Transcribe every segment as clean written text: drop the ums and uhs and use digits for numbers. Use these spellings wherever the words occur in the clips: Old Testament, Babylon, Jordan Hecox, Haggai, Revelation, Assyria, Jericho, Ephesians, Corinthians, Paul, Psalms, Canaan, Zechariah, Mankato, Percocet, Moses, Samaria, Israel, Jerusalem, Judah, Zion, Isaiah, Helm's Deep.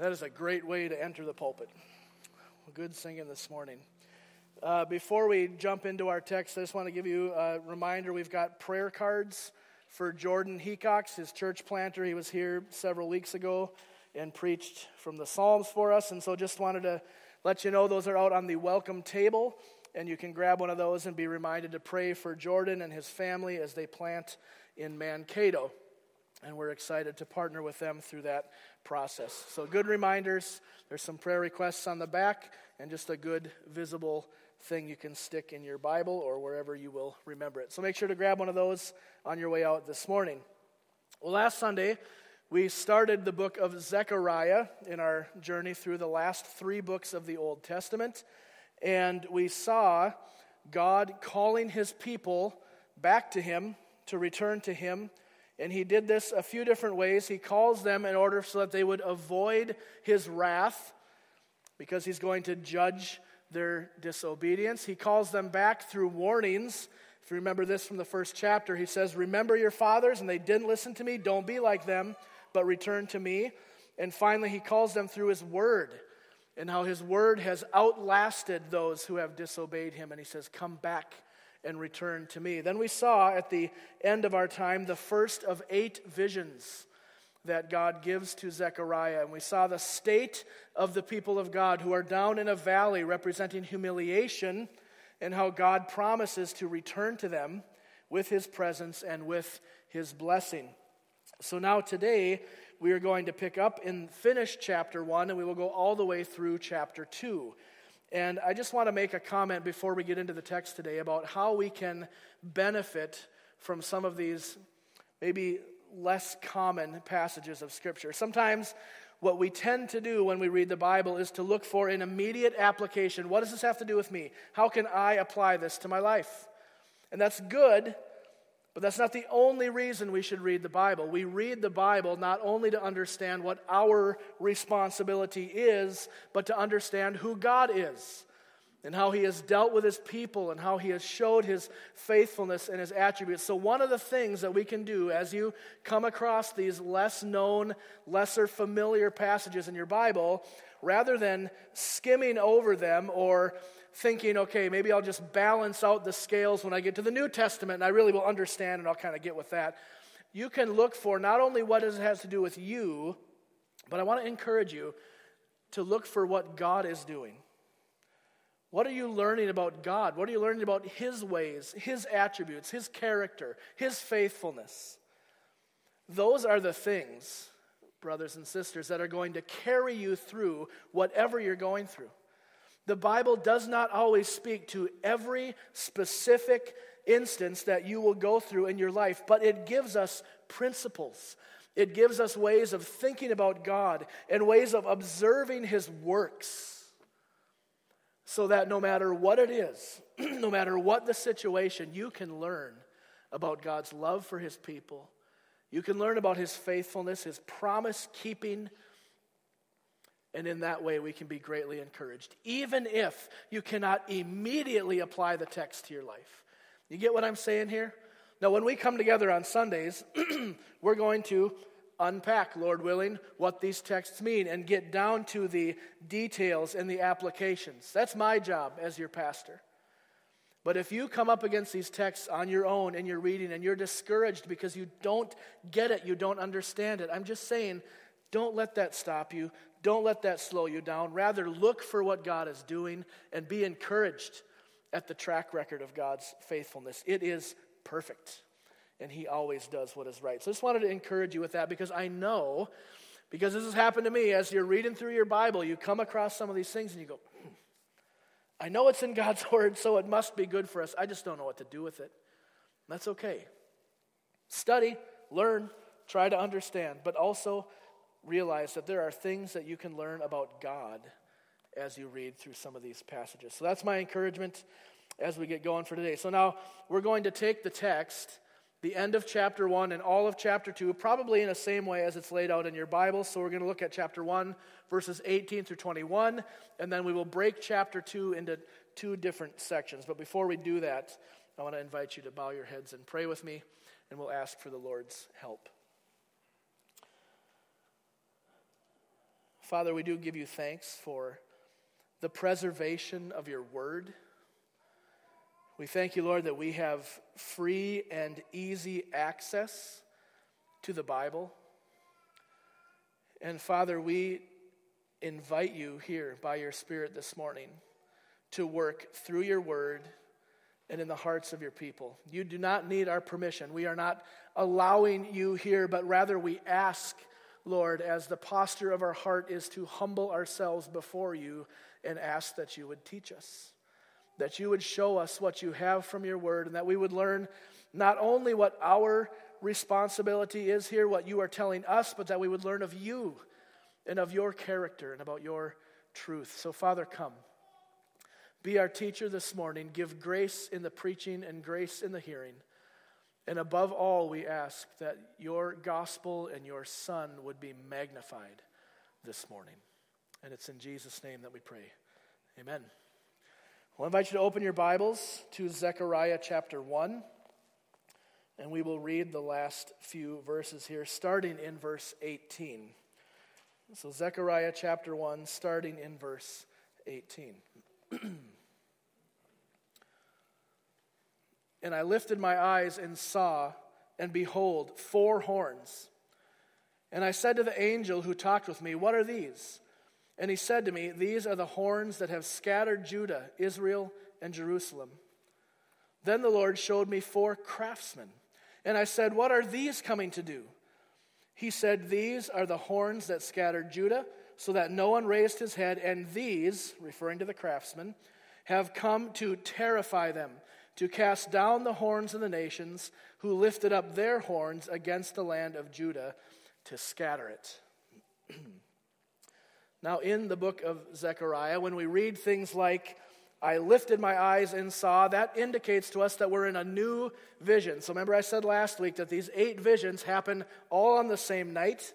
That is a great way to enter the pulpit. Well, good singing this morning. Before we jump into our text, I just want to give you a reminder. We've got prayer cards for Jordan Hecox, his church planter. He was here several weeks ago and preached from the Psalms for us. And so just wanted to let you know those are out on the welcome table. And you can grab one of those and be reminded to pray for Jordan and his family as they plant in Mankato. And we're excited to partner with them through that process. So good reminders. There's some prayer requests on the back and just a good visible thing you can stick in your Bible or wherever you will remember it. So make sure to grab one of those on your way out this morning. Well, last Sunday, we started the book of Zechariah in our journey through the last three books of the Old Testament. And we saw God calling his people back to him to return to him. And he did this a few different ways. He calls them in order so that they would avoid his wrath, because he's going to judge their disobedience. He calls them back through warnings. If you remember this from the first chapter, he says, "Remember your fathers, and they didn't listen to me. Don't be like them, but return to me." And finally, he calls them through his word, and how his word has outlasted those who have disobeyed him. And he says, "Come back and return to me." Then we saw at the end of our time the first of 8 visions that God gives to Zechariah. And we saw the state of the people of God who are down in a valley representing humiliation, and how God promises to return to them with his presence and with his blessing. So now today we are going to pick up and finish chapter 1, and we will go all the way through chapter 2. And I just want to make a comment before we get into the text today about how we can benefit from some of these maybe less common passages of Scripture. Sometimes what we tend to do when we read the Bible is to look for an immediate application. What does this have to do with me? How can I apply this to my life? And that's good, but that's not the only reason we should read the Bible. We read the Bible not only to understand what our responsibility is, but to understand who God is and how he has dealt with his people and how he has showed his faithfulness and his attributes. So one of the things that we can do as you come across these less known, lesser familiar passages in your Bible, rather than skimming over them or thinking, okay, maybe I'll just balance out the scales when I get to the New Testament and I really will understand and I'll kind of get with that. You can look for not only what it has to do with you, but I want to encourage you to look for what God is doing. What are you learning about God? What are you learning about his ways, his attributes, his character, his faithfulness? Those are the things, brothers and sisters, that are going to carry you through whatever you're going through. The Bible does not always speak to every specific instance that you will go through in your life, but it gives us principles. It gives us ways of thinking about God and ways of observing his works, so that no matter what it is, no matter what the situation, you can learn about God's love for his people. You can learn about his faithfulness, his promise keeping. And in that way, we can be greatly encouraged, even if you cannot immediately apply the text to your life. You get what I'm saying here? Now, when we come together on Sundays, we're going to unpack, Lord willing, what these texts mean and get down to the details and the applications. That's my job as your pastor. But if you come up against these texts on your own and you're reading and you're discouraged because you don't get it, you don't understand it, I'm just saying, don't let that stop you. Don't let that slow you down. Rather, look for what God is doing and be encouraged at the track record of God's faithfulness. It is perfect, and he always does what is right. So I just wanted to encourage you with that, because I know, because this has happened to me, as you're reading through your Bible, you come across some of these things and you go, I know it's in God's word, so it must be good for us. I just don't know what to do with it. And that's okay. Study, learn, try to understand, but also realize that there are things that you can learn about God as you read through some of these passages. So that's my encouragement as we get going for today. So now we're going to take the text, the end of chapter 1 and all of chapter 2, probably in the same way as it's laid out in your Bible. So we're going to look at chapter 1, verses 18 through 21, and then we will break chapter 2 into 2 different sections. But before we do that, I want to invite you to bow your heads and pray with me, and we'll ask for the Lord's help. Father, we do give you thanks for the preservation of your word. We thank you, Lord, that we have free and easy access to the Bible. And Father, we invite you here by your Spirit this morning to work through your word and in the hearts of your people. You do not need our permission. We are not allowing you here, but rather we ask, Lord, as the posture of our heart is to humble ourselves before you and ask that you would teach us, that you would show us what you have from your word, and that we would learn not only what our responsibility is here, what you are telling us, but that we would learn of you and of your character and about your truth. So, Father, come. Be our teacher this morning. Give grace in the preaching and grace in the hearing. And above all, we ask that your gospel and your Son would be magnified this morning. And it's in Jesus' name that we pray. Amen. I'll invite you to open your Bibles to Zechariah chapter 1. And we will read the last few verses here, starting in verse 18. So Zechariah chapter 1, starting in verse 18. And I lifted my eyes and saw, and behold, four horns. And I said to the angel who talked with me, "What are these?" And he said to me, "These are the horns that have scattered Judah, Israel, and Jerusalem." Then the Lord showed me four craftsmen. And I said, "What are these coming to do?" He said, "These are the horns that scattered Judah, so that no one raised his head, and these," referring to the craftsmen, "have come to terrify them, to cast down the horns of the nations who lifted up their horns against the land of Judah, to scatter it." Now in the book of Zechariah, when we read things like, "I lifted my eyes and saw," that indicates to us that we're in a new vision. So remember I said last week that these 8 visions happen all on the same night,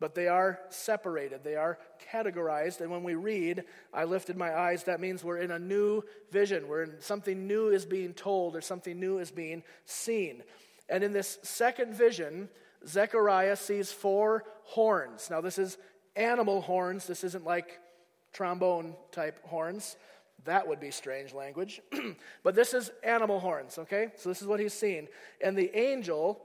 but they are separated. They are categorized. And when we read, "I lifted my eyes," that means we're in a new vision. Something new is being told, or something new is being seen. And in this second vision, Zechariah sees 4 horns. Now this is animal horns. This isn't like trombone type horns. That would be strange language. But this is animal horns, okay? So this is what he's seen. And the angel,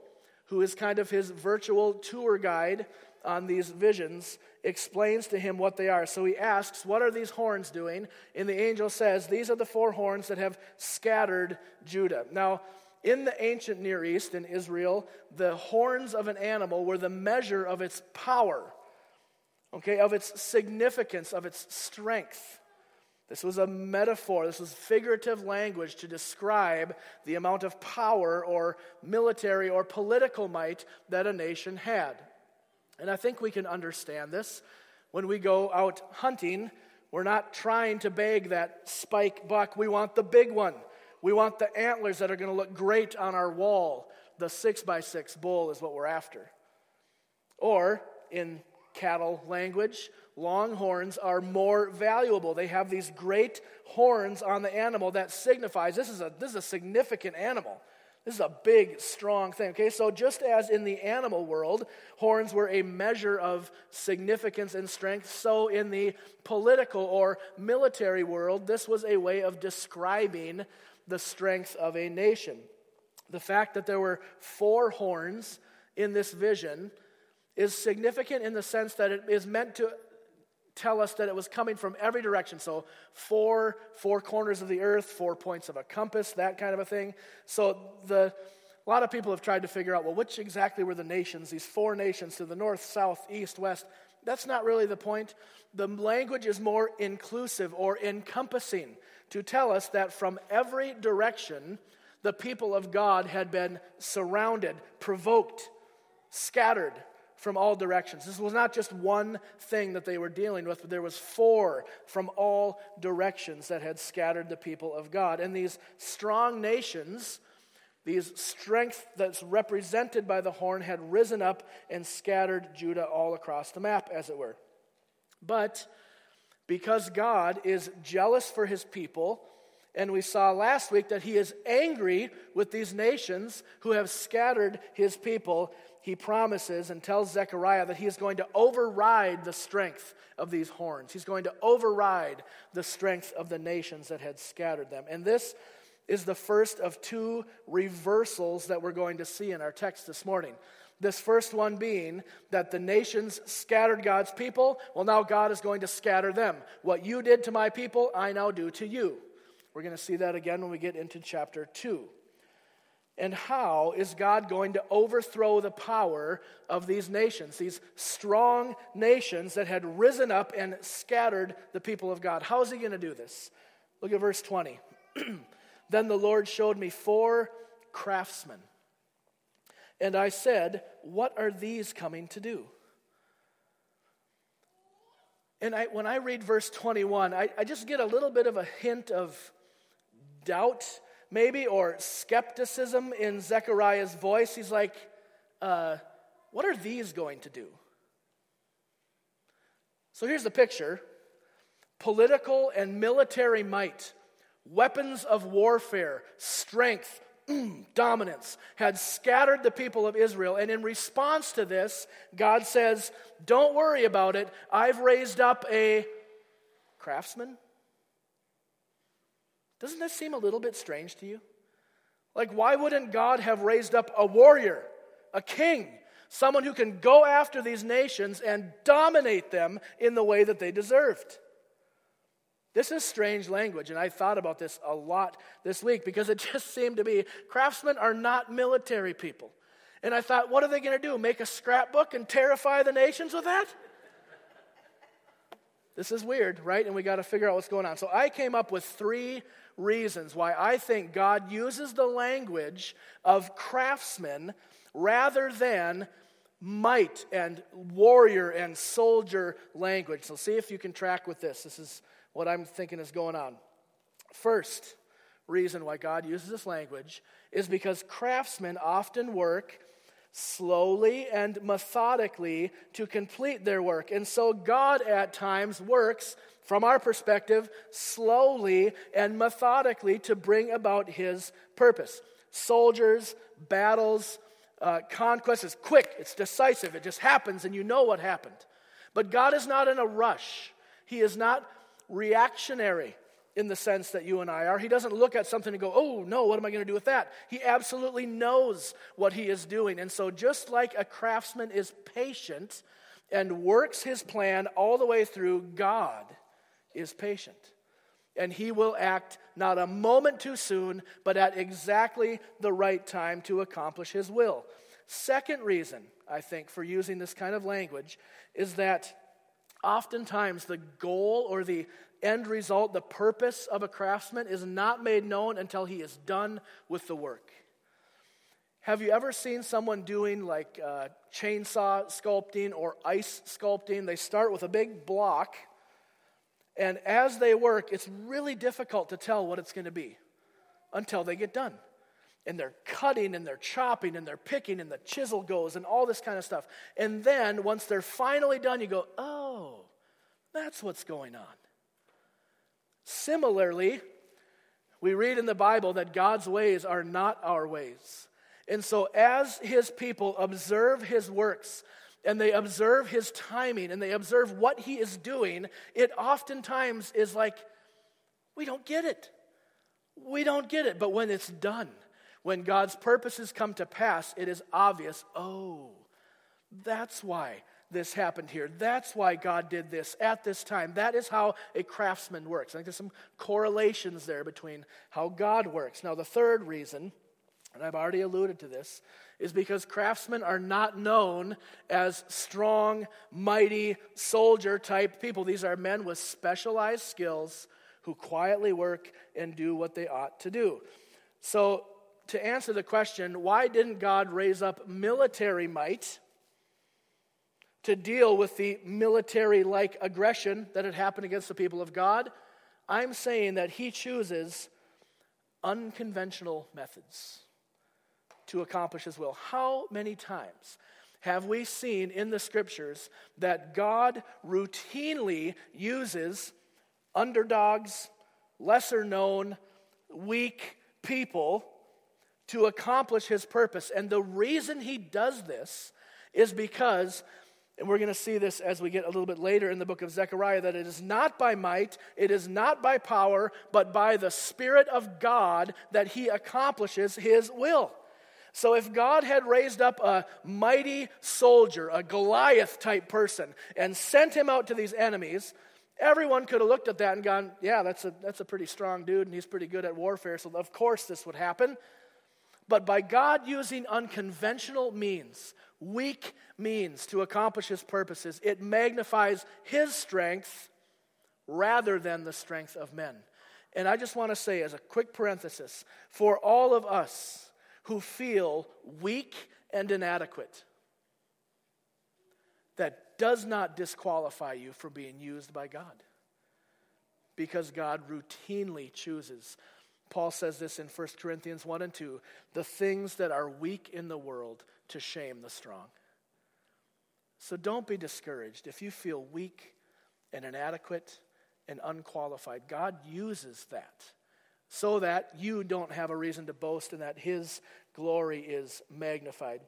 who is kind of his virtual tour guide on these visions, explains to him what they are. So he asks, "What are these horns doing?" And the angel says, "These are the 4 horns that have scattered Judah." Now, in the ancient Near East, in Israel, the horns of an animal were the measure of its power, okay, of its significance, of its strength. This was a metaphor, this was figurative language to describe the amount of power or military or political might that a nation had. And I think we can understand this. When we go out hunting, we're not trying to bag that spike buck. We want the big one. We want the antlers that are going to look great on our wall. The 6x6 bull is what we're after. Or, in cattle language, longhorns are more valuable. They have these great horns on the animal that signifies this is a significant animal. This is a big, strong thing. Okay, so just as in the animal world, horns were a measure of significance and strength, so in the political or military world, this was a way of describing the strength of a nation. The fact that there were 4 horns in this vision is significant in the sense that it is meant to tell us that it was coming from every direction. So four corners of the earth, 4 points of a compass, that kind of a thing. So a lot of people have tried to figure out, well, which exactly were the nations, these 4 nations to the north, south, east, west. That's not really the point. The language is more inclusive or encompassing to tell us that from every direction, the people of God had been surrounded, provoked, scattered, from all directions. This was not just one thing that they were dealing with, but there was 4 from all directions that had scattered the people of God. And these strong nations, these strength that's represented by the horn, had risen up and scattered Judah all across the map, as it were. But because God is jealous for his people, and we saw last week that he is angry with these nations who have scattered his people, he promises and tells Zechariah that he is going to override the strength of these horns. He's going to override the strength of the nations that had scattered them. And this is the first of two reversals that we're going to see in our text this morning. This first one being that the nations scattered God's people. Well, now God is going to scatter them. What you did to my people, I now do to you. We're going to see that again when we get into chapter 2. And how is God going to overthrow the power of these nations, these strong nations that had risen up and scattered the people of God? How is he going to do this? Look at verse 20. Then the Lord showed me four craftsmen. And I said, what are these coming to do? And when I read verse 21, I just get a little bit of a hint of doubt, maybe, or skepticism in Zechariah's voice. He's like, what are these going to do? So here's the picture. Political and military might, weapons of warfare, strength, dominance had scattered the people of Israel, and in response to this, God says, don't worry about it. I've raised up a craftsman. Doesn't this seem a little bit strange to you? Like, why wouldn't God have raised up a warrior, a king, someone who can go after these nations and dominate them in the way that they deserved? This is strange language, and I thought about this a lot this week because it just seemed to be craftsmen are not military people. And I thought, what are they going to do, make a scrapbook and terrify the nations with that? This is weird, right? And we got to figure out what's going on. So I came up with three reasons why I think God uses the language of craftsmen rather than might and warrior and soldier language. So see if you can track with this. This is what I'm thinking is going on. First reason why God uses this language is because craftsmen often work slowly and methodically to complete their work. And so God at times works, from our perspective, slowly and methodically to bring about his purpose. Soldiers, battles, conquest is quick, it's decisive, it just happens and you know what happened. But God is not in a rush. He is not reactionary in the sense that you and I are. He doesn't look at something and go, oh no, what am I going to do with that? He absolutely knows what he is doing. And so just like a craftsman is patient and works his plan all the way through, God is patient. And he will act not a moment too soon, but at exactly the right time to accomplish his will. Second reason, I think, for using this kind of language is that oftentimes, the goal or the end result, the purpose of a craftsman is not made known until he is done with the work. Have you ever seen someone doing like chainsaw sculpting or ice sculpting? They start with a big block, and as they work, it's really difficult to tell what it's going to be until they get done. And they're cutting, and they're chopping, and they're picking, and the chisel goes, and all this kind of stuff. And then, once they're finally done, you go, oh, that's what's going on. Similarly, we read in the Bible that God's ways are not our ways. And so as his people observe his works, and they observe his timing, and they observe what he is doing, it oftentimes is like, we don't get it. We don't get it. But when it's done, when God's purposes come to pass, it is obvious, oh, that's why this happened here. That's why God did this at this time. That is how a craftsman works. I think there's some correlations there between how God works. Now, the third reason, and I've already alluded to this, is because craftsmen are not known as strong, mighty, soldier-type people. These are men with specialized skills who quietly work and do what they ought to do. So, to answer the question, why didn't God raise up military might to deal with the military-like aggression that had happened against the people of God? I'm saying that he chooses unconventional methods to accomplish his will. How many times have we seen in the scriptures that God routinely uses underdogs, lesser-known, weak people to accomplish his purpose? And the reason he does this is because, and we're going to see this as we get a little bit later in the book of Zechariah, that it is not by might, it is not by power, but by the Spirit of God that he accomplishes his will. So if God had raised up a mighty soldier, a Goliath-type person, and sent him out to these enemies, everyone could have looked at that and gone, yeah, that's a pretty strong dude, and he's pretty good at warfare, so of course this would happen. But by God using unconventional means, weak means to accomplish his purposes, it magnifies his strength rather than the strength of men. And I just want to say as a quick parenthesis, for all of us who feel weak and inadequate, that does not disqualify you from being used by God, because God routinely chooses. Paul says this in 1 Corinthians 1 and 2, the things that are weak in the world to shame the strong. So don't be discouraged. If you feel weak and inadequate and unqualified, God uses that, so that you don't have a reason to boast and that his glory is magnified.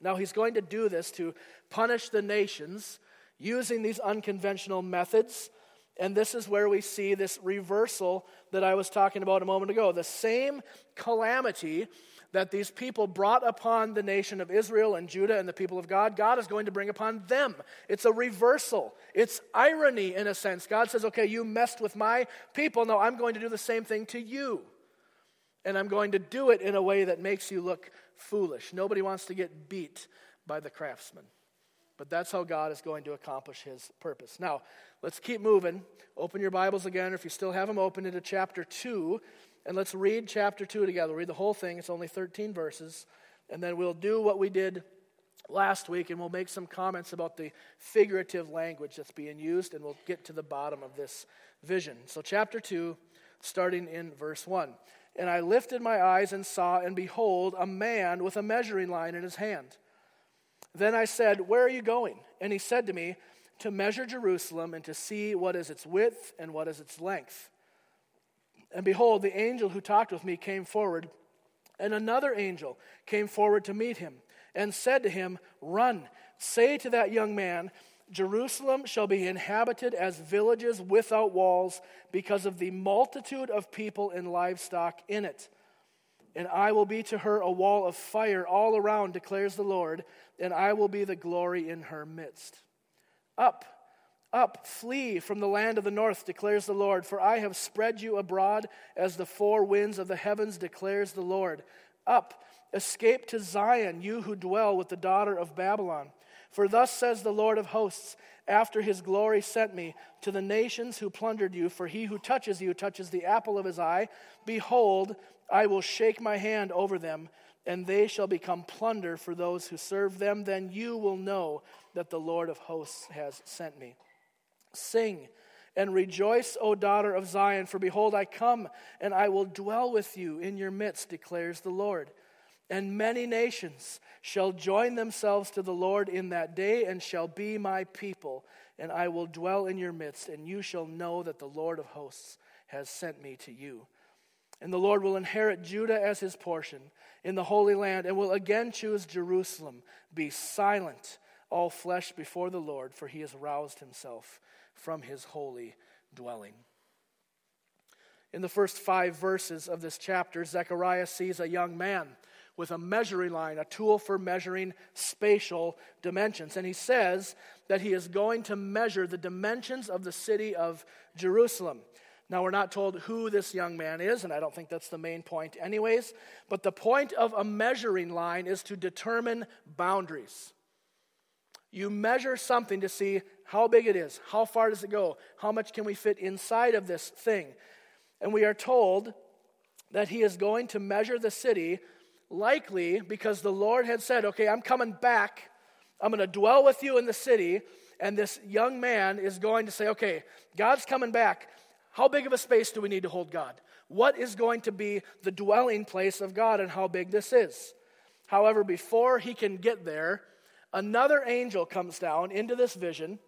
Now he's going to do this to punish the nations using these unconventional methods, and this is where we see this reversal that I was talking about a moment ago. The same calamity that these people brought upon the nation of Israel and Judah and the people of God, God is going to bring upon them. It's a reversal. It's irony in a sense. God says, okay, you messed with my people. Now I'm going to do the same thing to you. And I'm going to do it in a way that makes you look foolish. Nobody wants to get beat by the craftsman. But that's how God is going to accomplish his purpose. Now, let's keep moving. Open your Bibles again, or if you still have them open, into chapter 2. And let's read chapter 2 together. We'll read the whole thing. It's only 13 verses. And then we'll do what we did last week, and we'll make some comments about the figurative language that's being used, and we'll get to the bottom of this vision. So chapter 2, starting in verse 1. And I lifted my eyes and saw, and behold, a man with a measuring line in his hand. Then I said, where are you going? And he said to me, to measure Jerusalem and to see what is its width and what is its length. And behold, the angel who talked with me came forward, and another angel came forward to meet him, and said to him, run, say to that young man, Jerusalem shall be inhabited as villages without walls because of the multitude of people and livestock in it. And I will be to her a wall of fire all around, declares the Lord, and I will be the glory in her midst. Up, flee from the land of the north, declares the Lord, for I have spread you abroad as the four winds of the heavens, declares the Lord. Up, escape to Zion, you who dwell with the daughter of Babylon. For thus says the Lord of hosts, after his glory sent me, to the nations who plundered you, for he who touches you touches the apple of his eye. Behold, I will shake my hand over them, and they shall become plunder for those who serve them. Then you will know that the Lord of hosts has sent me. Sing and rejoice, O daughter of Zion, for behold, I come, and I will dwell with you in your midst, declares the Lord. And many nations shall join themselves to the Lord in that day, and shall be my people, and I will dwell in your midst, and you shall know that the Lord of hosts has sent me to you. And the Lord will inherit Judah as his portion in the Holy Land, and will again choose Jerusalem. Be silent, all flesh, before the Lord, for he has roused himself from his holy dwelling. In the first 5 verses of this chapter, Zechariah sees a young man with a measuring line, a tool for measuring spatial dimensions. And he says that he is going to measure the dimensions of the city of Jerusalem. Now, we're not told who this young man is, and I don't think that's the main point anyways, but the point of a measuring line is to determine boundaries. You measure something to see how big it is, how far does it go, how much can we fit inside of this thing. And we are told that he is going to measure the city, likely because the Lord had said, okay, I'm coming back, I'm going to dwell with you in the city, and this young man is going to say, okay, God's coming back. How big of a space do we need to hold God? What is going to be the dwelling place of God, and how big this is? However, before he can get there, another angel comes down into this vision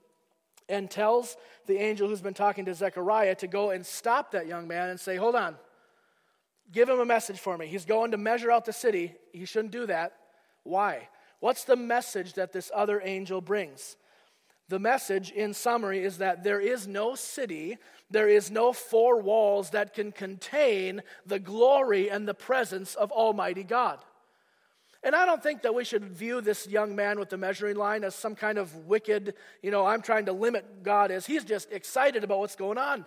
and tells the angel who's been talking to Zechariah to go and stop that young man and say, hold on, give him a message for me. He's going to measure out the city. He shouldn't do that. Why? What's the message that this other angel brings? The message, in summary, is that there is no city, there is no four walls that can contain the glory and the presence of Almighty God. And I don't think that we should view this young man with the measuring line as some kind of wicked, I'm trying to limit God as he's just excited about what's going on.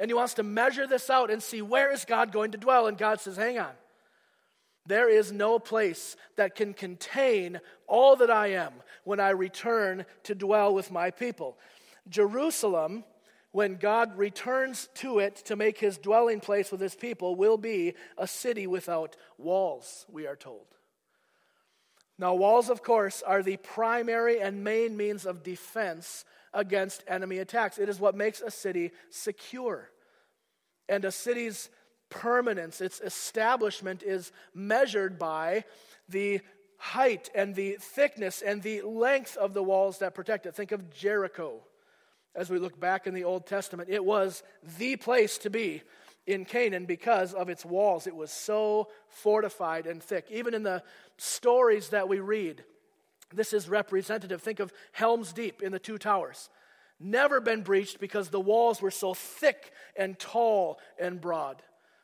And he wants to measure this out and see where is God going to dwell. And God says, hang on. There is no place that can contain all that I am when I return to dwell with my people. Jerusalem, when God returns to it to make his dwelling place with his people, will be a city without walls, we are told. Now, walls, of course, are the primary and main means of defense against enemy attacks. It is what makes a city secure. And a city's permanence, its establishment, is measured by the height and the thickness and the length of the walls that protect it. Think of Jericho. As we look back in the Old Testament, it was the place to be in Canaan because of its walls. It was so fortified and thick. Even in the stories that we read, this is representative. Think of Helm's Deep in the Two Towers. Never been breached because the walls were so thick and tall and broad.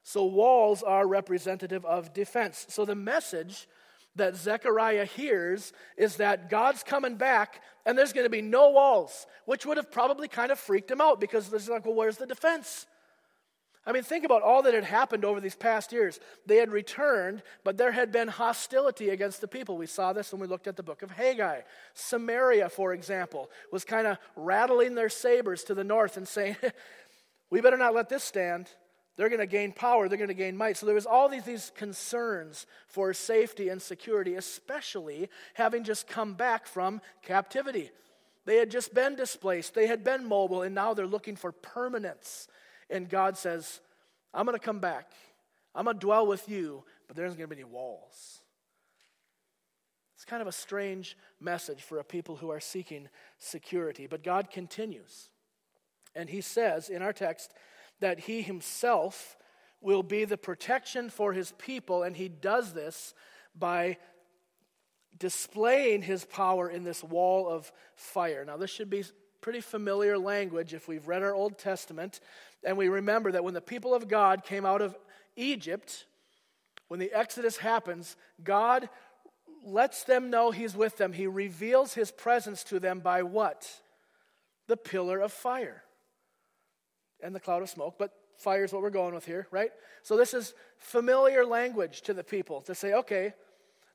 So walls are representative of defense. So the message that Zechariah hears is that God's coming back and there's going to be no walls, which would have probably kind of freaked him out because there's like, well, where's the defense? I mean, think about all that had happened over these past years. They had returned, but there had been hostility against the people. We saw this when we looked at the book of Haggai. Samaria, for example, was kind of rattling their sabers to the north and saying, we better not let this stand. They're going to gain power. They're going to gain might. So there was all these concerns for safety and security, especially having just come back from captivity. They had just been displaced. They had been mobile, and now they're looking for permanence. And God says, I'm going to come back. I'm going to dwell with you, but there isn't going to be any walls. It's kind of a strange message for a people who are seeking security. But God continues. And he says in our text that he himself will be the protection for his people. And he does this by displaying his power in this wall of fire. Now, this should be pretty familiar language if we've read our Old Testament, and we remember that when the people of God came out of Egypt, when the Exodus happens, God lets them know he's with them. He reveals his presence to them by what? The pillar of fire and the cloud of smoke, but fire is what we're going with here, right? So this is familiar language to the people to say, okay,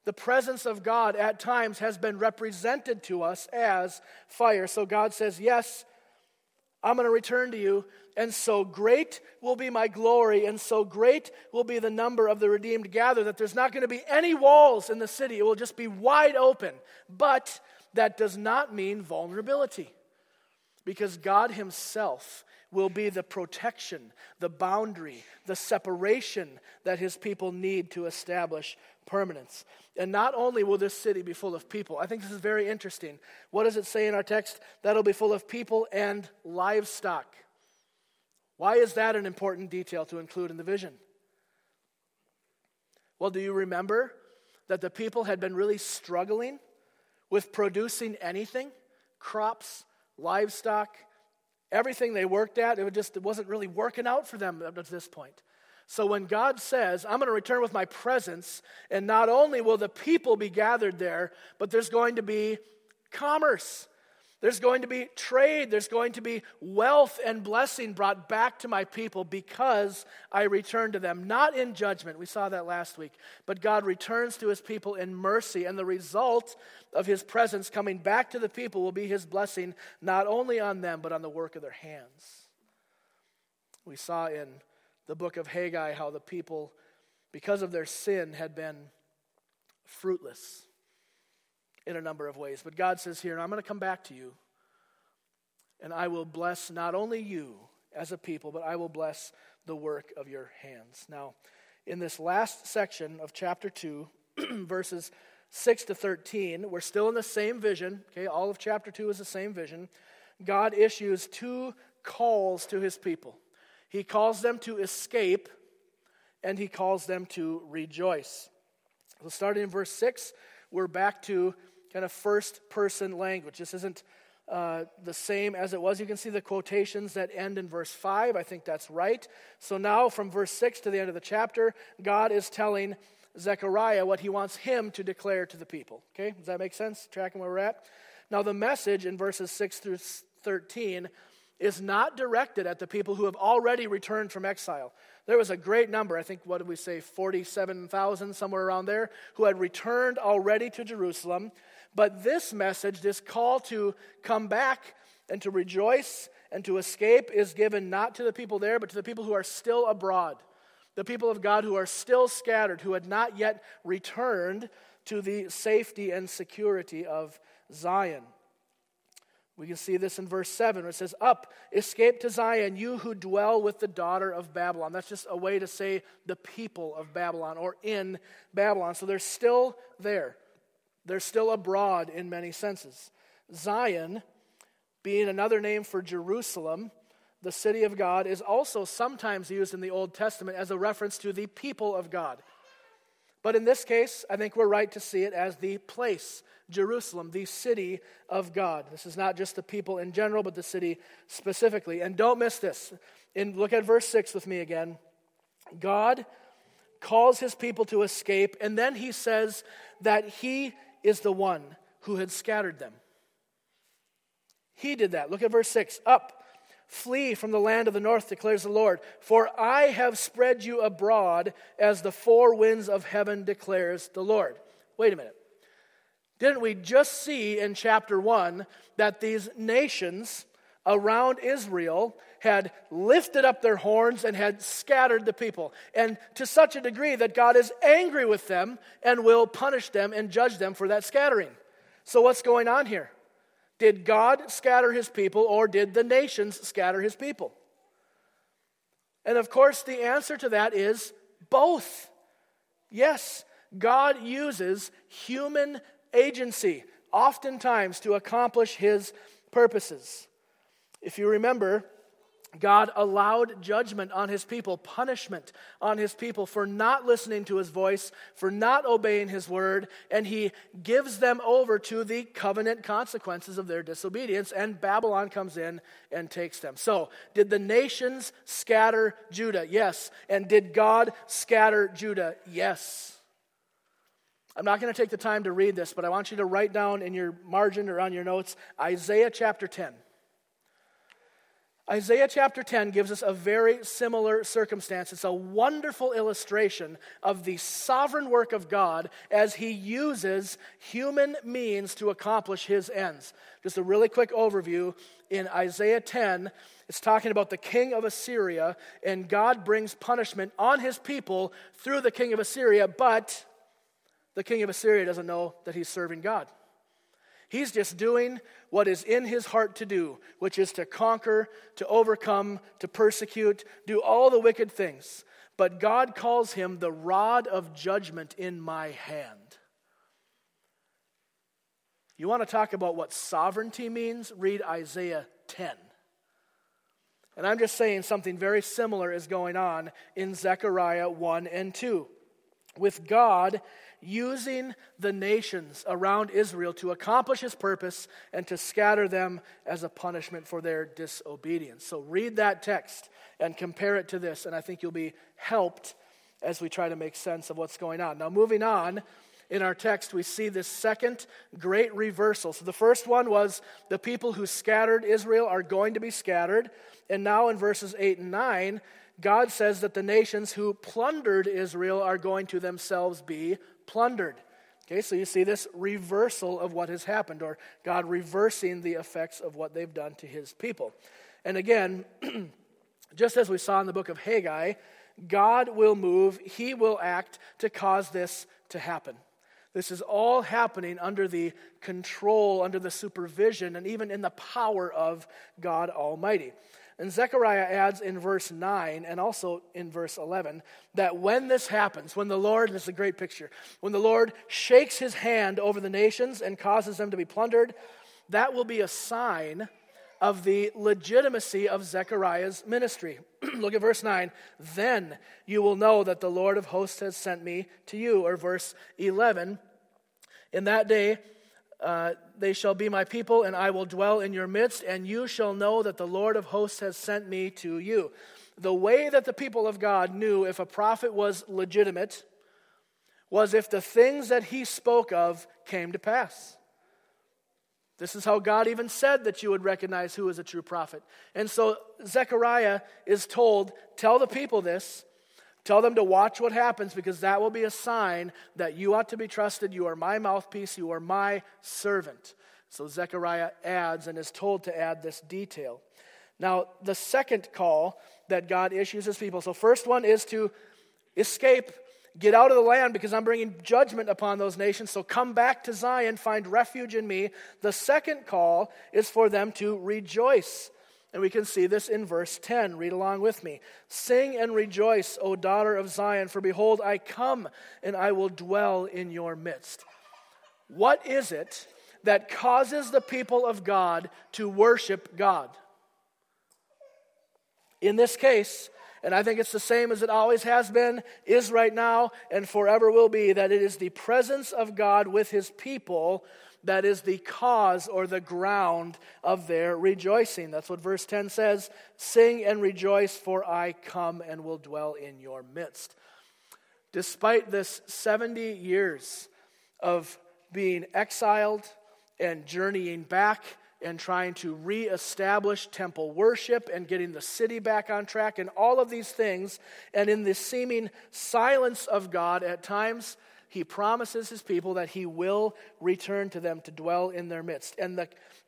the presence of God at times has been represented to us as fire. So God says, yes, I'm going to return to you, and so great will be my glory, and so great will be the number of the redeemed gathered that there's not going to be any walls in the city. It will just be wide open. But that does not mean vulnerability, because God himself will be the protection, the boundary, the separation that his people need to establish permanence. And not only will this city be full of people, I think this is very interesting. What does it say in our text? That'll be full of people and livestock. Why is that an important detail to include in the vision? Well, do you remember that the people had been really struggling with producing anything? Crops, livestock, everything they worked at, it wasn't really working out for them up to this point. So when God says, I'm going to return with my presence, and not only will the people be gathered there, but there's going to be commerce. There's going to be trade. There's going to be wealth and blessing brought back to my people because I return to them. Not in judgment. We saw that last week. But God returns to his people in mercy. And the result of his presence coming back to the people will be his blessing not only on them but on the work of their hands. We saw in the book of Haggai how the people, because of their sin, had been fruitless in a number of ways. But God says here, I'm going to come back to you, and I will bless not only you as a people, but I will bless the work of your hands. Now, in this last section of chapter 2, verses 6 to 13, we're still in the same vision. Okay, all of chapter 2 is the same vision. God issues two calls to his people. He calls them to escape, and he calls them to rejoice. So starting in verse 6, we're back to kind of first-person language. This isn't the same as it was. You can see the quotations that end in verse 5. I think that's right. So now from verse 6 to the end of the chapter, God is telling Zechariah what he wants him to declare to the people. Okay, does that make sense? Tracking where we're at? Now the message in verses 6 through 13 is not directed at the people who have already returned from exile. There was a great number, I think, 47,000, somewhere around there, who had returned already to Jerusalem. But this message, this call to come back and to rejoice and to escape is given not to the people there, but to the people who are still abroad. The people of God who are still scattered, who had not yet returned to the safety and security of Zion. We can see this in verse 7 where it says, "Up, escape to Zion, you who dwell with the daughter of Babylon." That's just a way to say the people of Babylon or in Babylon. So they're still there. They're still abroad in many senses. Zion, being another name for Jerusalem, the city of God, is also sometimes used in the Old Testament as a reference to the people of God. But in this case, I think we're right to see it as the place, Jerusalem, the city of God. This is not just the people in general, but the city specifically. And don't miss this. Look at verse 6 with me again. God calls his people to escape, and then he says that he is the one who had scattered them. He did that. Look at verse 6. "Up. Flee from the land of the north, declares the Lord, for I have spread you abroad as the four winds of heaven, declares the Lord." Wait a minute. Didn't we just see in chapter 1 that these nations around Israel had lifted up their horns and had scattered the people, and to such a degree that God is angry with them and will punish them and judge them for that scattering? So what's going on here? Did God scatter his people, or did the nations scatter his people? And of course, the answer to that is both. Yes, God uses human agency oftentimes to accomplish his purposes. If you remember, God allowed judgment on his people, punishment on his people for not listening to his voice, for not obeying his word, and he gives them over to the covenant consequences of their disobedience, and Babylon comes in and takes them. So, did the nations scatter Judah? Yes. And did God scatter Judah? Yes. I'm not going to take the time to read this, but I want you to write down in your margin or on your notes, Isaiah chapter 10. Isaiah chapter 10 gives us a very similar circumstance. It's a wonderful illustration of the sovereign work of God as he uses human means to accomplish his ends. Just a really quick overview. In Isaiah 10, it's talking about the king of Assyria, and God brings punishment on his people through the king of Assyria, but the king of Assyria doesn't know that he's serving God. He's just doing what is in his heart to do, which is to conquer, to overcome, to persecute, do all the wicked things. But God calls him the rod of judgment in my hand. You want to talk about what sovereignty means? Read Isaiah 10. And I'm just saying something very similar is going on in Zechariah 1 and 2. With God using the nations around Israel to accomplish his purpose and to scatter them as a punishment for their disobedience. So read that text and compare it to this, and I think you'll be helped as we try to make sense of what's going on. Now, moving on in our text, we see this second great reversal. So the first one was the people who scattered Israel are going to be scattered. And now in verses 8 and 9, God says that the nations who plundered Israel are going to themselves be plundered. Okay, so you see this reversal of what has happened, or God reversing the effects of what they've done to his people. And again, just as we saw in the book of Haggai, God will move, he will act to cause this to happen. This is all happening under the control, under the supervision, and even in the power of God Almighty. And Zechariah adds in verse 9 and also in verse 11 that when this happens, when the Lord, this is a great picture, when the Lord shakes his hand over the nations and causes them to be plundered, that will be a sign of the legitimacy of Zechariah's ministry. Look at verse 9. "Then you will know that the Lord of hosts has sent me to you." Or verse 11. "In that day, They shall be my people, and I will dwell in your midst, and you shall know that the Lord of hosts has sent me to you." The way that the people of God knew if a prophet was legitimate was if the things that he spoke of came to pass. This is how God even said that you would recognize who is a true prophet. And so Zechariah is told, tell the people this. Tell them to watch what happens, because that will be a sign that you ought to be trusted. You are my mouthpiece. You are my servant. So Zechariah adds and is told to add this detail. Now, the second call that God issues his people. So first one is to escape, get out of the land, because I'm bringing judgment upon those nations. So come back to Zion, find refuge in me. The second call is for them to rejoice. And we can see this in verse 10. Read along with me. "Sing and rejoice, O daughter of Zion, for behold, I come, and I will dwell in your midst." What is it that causes the people of God to worship God? In this case, and I think it's the same as it always has been, is right now, and forever will be, that it is the presence of God with his people that is the cause or the ground of their rejoicing. That's what verse 10 says. "Sing and rejoice, for I come and will dwell in your midst." Despite this 70 years of being exiled and journeying back and trying to reestablish temple worship and getting the city back on track and all of these things, and in the seeming silence of God at times, he promises his people that he will return to them to dwell in their midst. And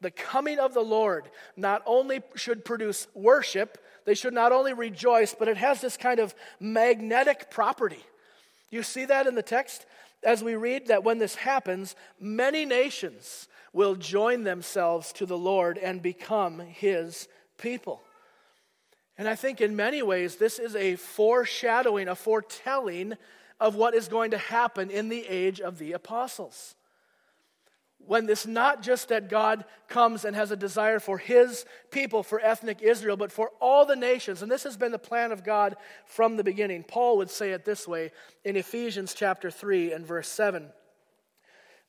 the coming of the Lord not only should produce worship, they should not only rejoice, but it has this kind of magnetic property. You see that in the text? As we read that when this happens, many nations will join themselves to the Lord and become his people. And I think in many ways this is a foreshadowing, a foretelling of what is going to happen in the age of the apostles. When it's not just that God comes and has a desire for his people, for ethnic Israel, but for all the nations. And this has been the plan of God from the beginning. Paul would say it this way in Ephesians chapter 3 and verse 7.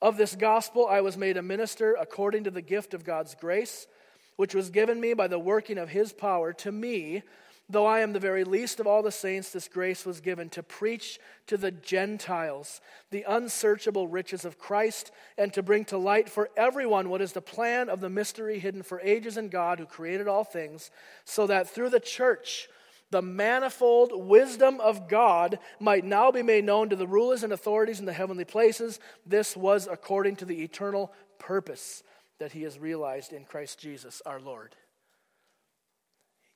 "Of this gospel I was made a minister according to the gift of God's grace, which was given me by the working of his power. To me, though I am the very least of all the saints, this grace was given to preach to the Gentiles the unsearchable riches of Christ, and to bring to light for everyone what is the plan of the mystery hidden for ages in God who created all things, so that through the church the manifold wisdom of God might now be made known to the rulers and authorities in the heavenly places. This was according to the eternal purpose that he has realized in Christ Jesus our Lord."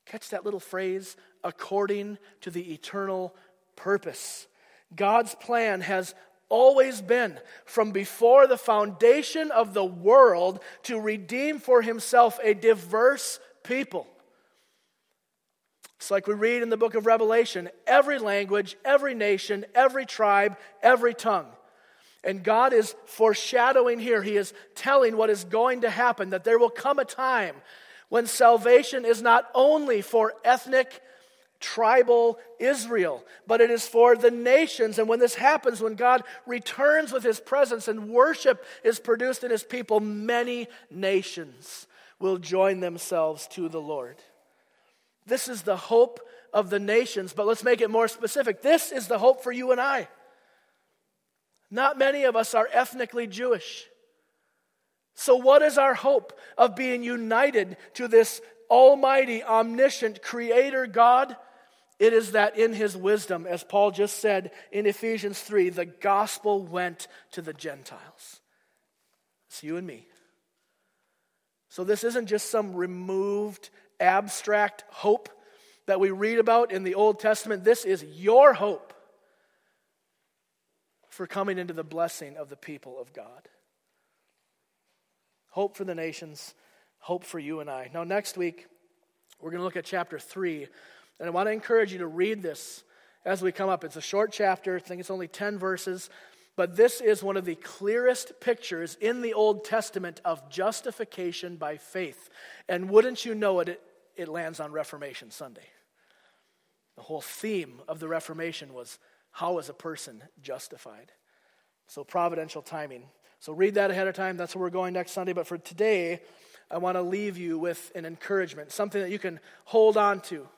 Catch that little phrase, according to the eternal purpose. God's plan has always been, from before the foundation of the world, to redeem for himself a diverse people. It's like we read in the book of Revelation, every language, every nation, every tribe, every tongue. And God is foreshadowing here. He is telling what is going to happen, that there will come a time when salvation is not only for ethnic, tribal Israel, but it is for the nations. And when this happens, when God returns with his presence and worship is produced in his people, many nations will join themselves to the Lord. This is the hope of the nations, but let's make it more specific. This is the hope for you and I. Not many of us are ethnically Jewish. So what is our hope of being united to this almighty, omniscient creator God? It is that in his wisdom, as Paul just said in Ephesians 3, the gospel went to the Gentiles. It's you and me. So this isn't just some removed, abstract hope that we read about in the Old Testament. This is your hope for coming into the blessing of the people of God. Hope for the nations, hope for you and I. Now next week, we're going to look at chapter 3. And I want to encourage you to read this as we come up. It's a short chapter. I think it's only 10 verses. But this is one of the clearest pictures in the Old Testament of justification by faith. And wouldn't you know it, it lands on Reformation Sunday. The whole theme of the Reformation was, how is a person justified? So providential timing. So read that ahead of time. That's where we're going next Sunday. But for today, I want to leave you with an encouragement, something that you can hold on to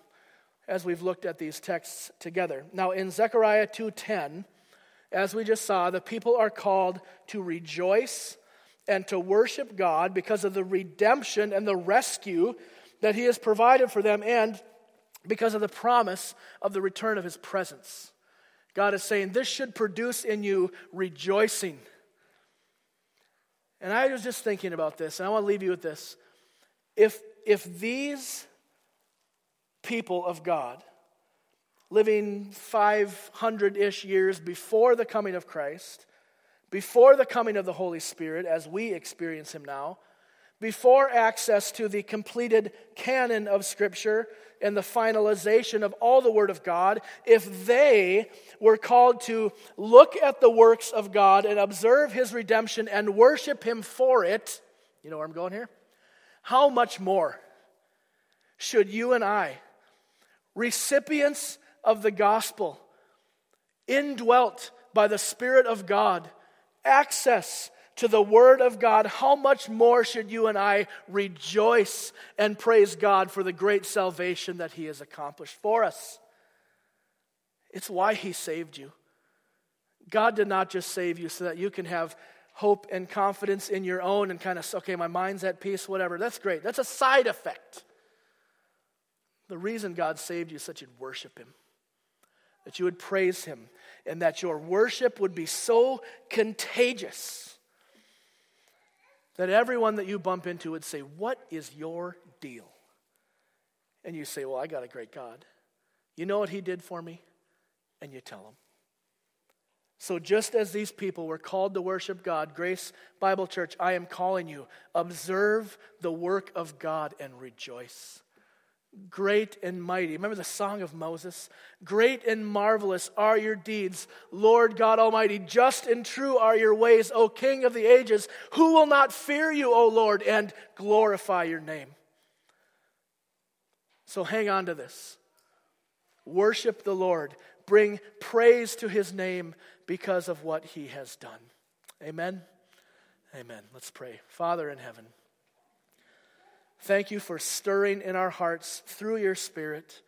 as we've looked at these texts together. Now, in Zechariah 2:10, as we just saw, the people are called to rejoice and to worship God because of the redemption and the rescue that he has provided for them and because of the promise of the return of his presence. God is saying, this should produce in you rejoicing. And I was just thinking about this, and I want to leave you with this. If these people of God, living 500-ish years before the coming of Christ, before the coming of the Holy Spirit as we experience him now, before access to the completed canon of Scripture and the finalization of all the Word of God, if they were called to look at the works of God and observe his redemption and worship him for it, you know where I'm going here? How much more should you and I, recipients of the gospel, indwelt by the Spirit of God, access to the Word of God, how much more should you and I rejoice and praise God for the great salvation that he has accomplished for us? It's why he saved you. God did not just save you so that you can have hope and confidence in your own and kind of, okay, my mind's at peace, whatever. That's great. That's a side effect. The reason God saved you is that you'd worship him, that you would praise him, and that your worship would be so contagious that everyone that you bump into would say, what is your deal? And you say, well, I got a great God. You know what he did for me? And you tell them. So just as these people were called to worship God, Grace Bible Church, I am calling you, observe the work of God and rejoice. Great and mighty. Remember the song of Moses? Great and marvelous are your deeds, Lord God Almighty. Just and true are your ways, O King of the ages. Who will not fear you, O Lord, and glorify your name? So hang on to this. Worship the Lord. Bring praise to his name because of what he has done. Amen? Amen. Let's pray. Father in heaven, thank you for stirring in our hearts through your Spirit.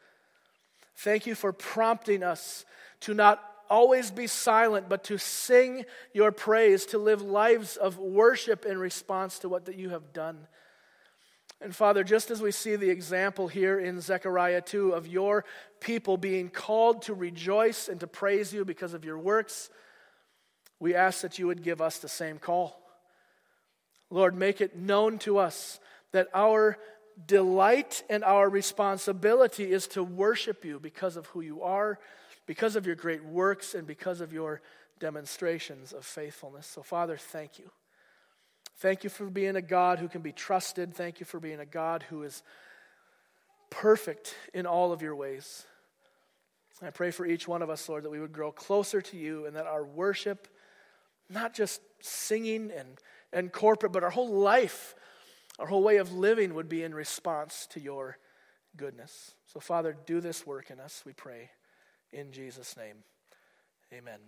Thank you for prompting us to not always be silent, but to sing your praise, to live lives of worship in response to what that you have done. And Father, just as we see the example here in Zechariah 2 of your people being called to rejoice and to praise you because of your works, we ask that you would give us the same call. Lord, make it known to us that our delight and our responsibility is to worship you because of who you are, because of your great works, and because of your demonstrations of faithfulness. So, Father, thank you. Thank you for being a God who can be trusted. Thank you for being a God who is perfect in all of your ways. I pray for each one of us, Lord, that we would grow closer to you and that our worship, not just singing and corporate, but our whole life, our whole way of living would be in response to your goodness. So, Father, do this work in us, we pray. In Jesus' name, amen.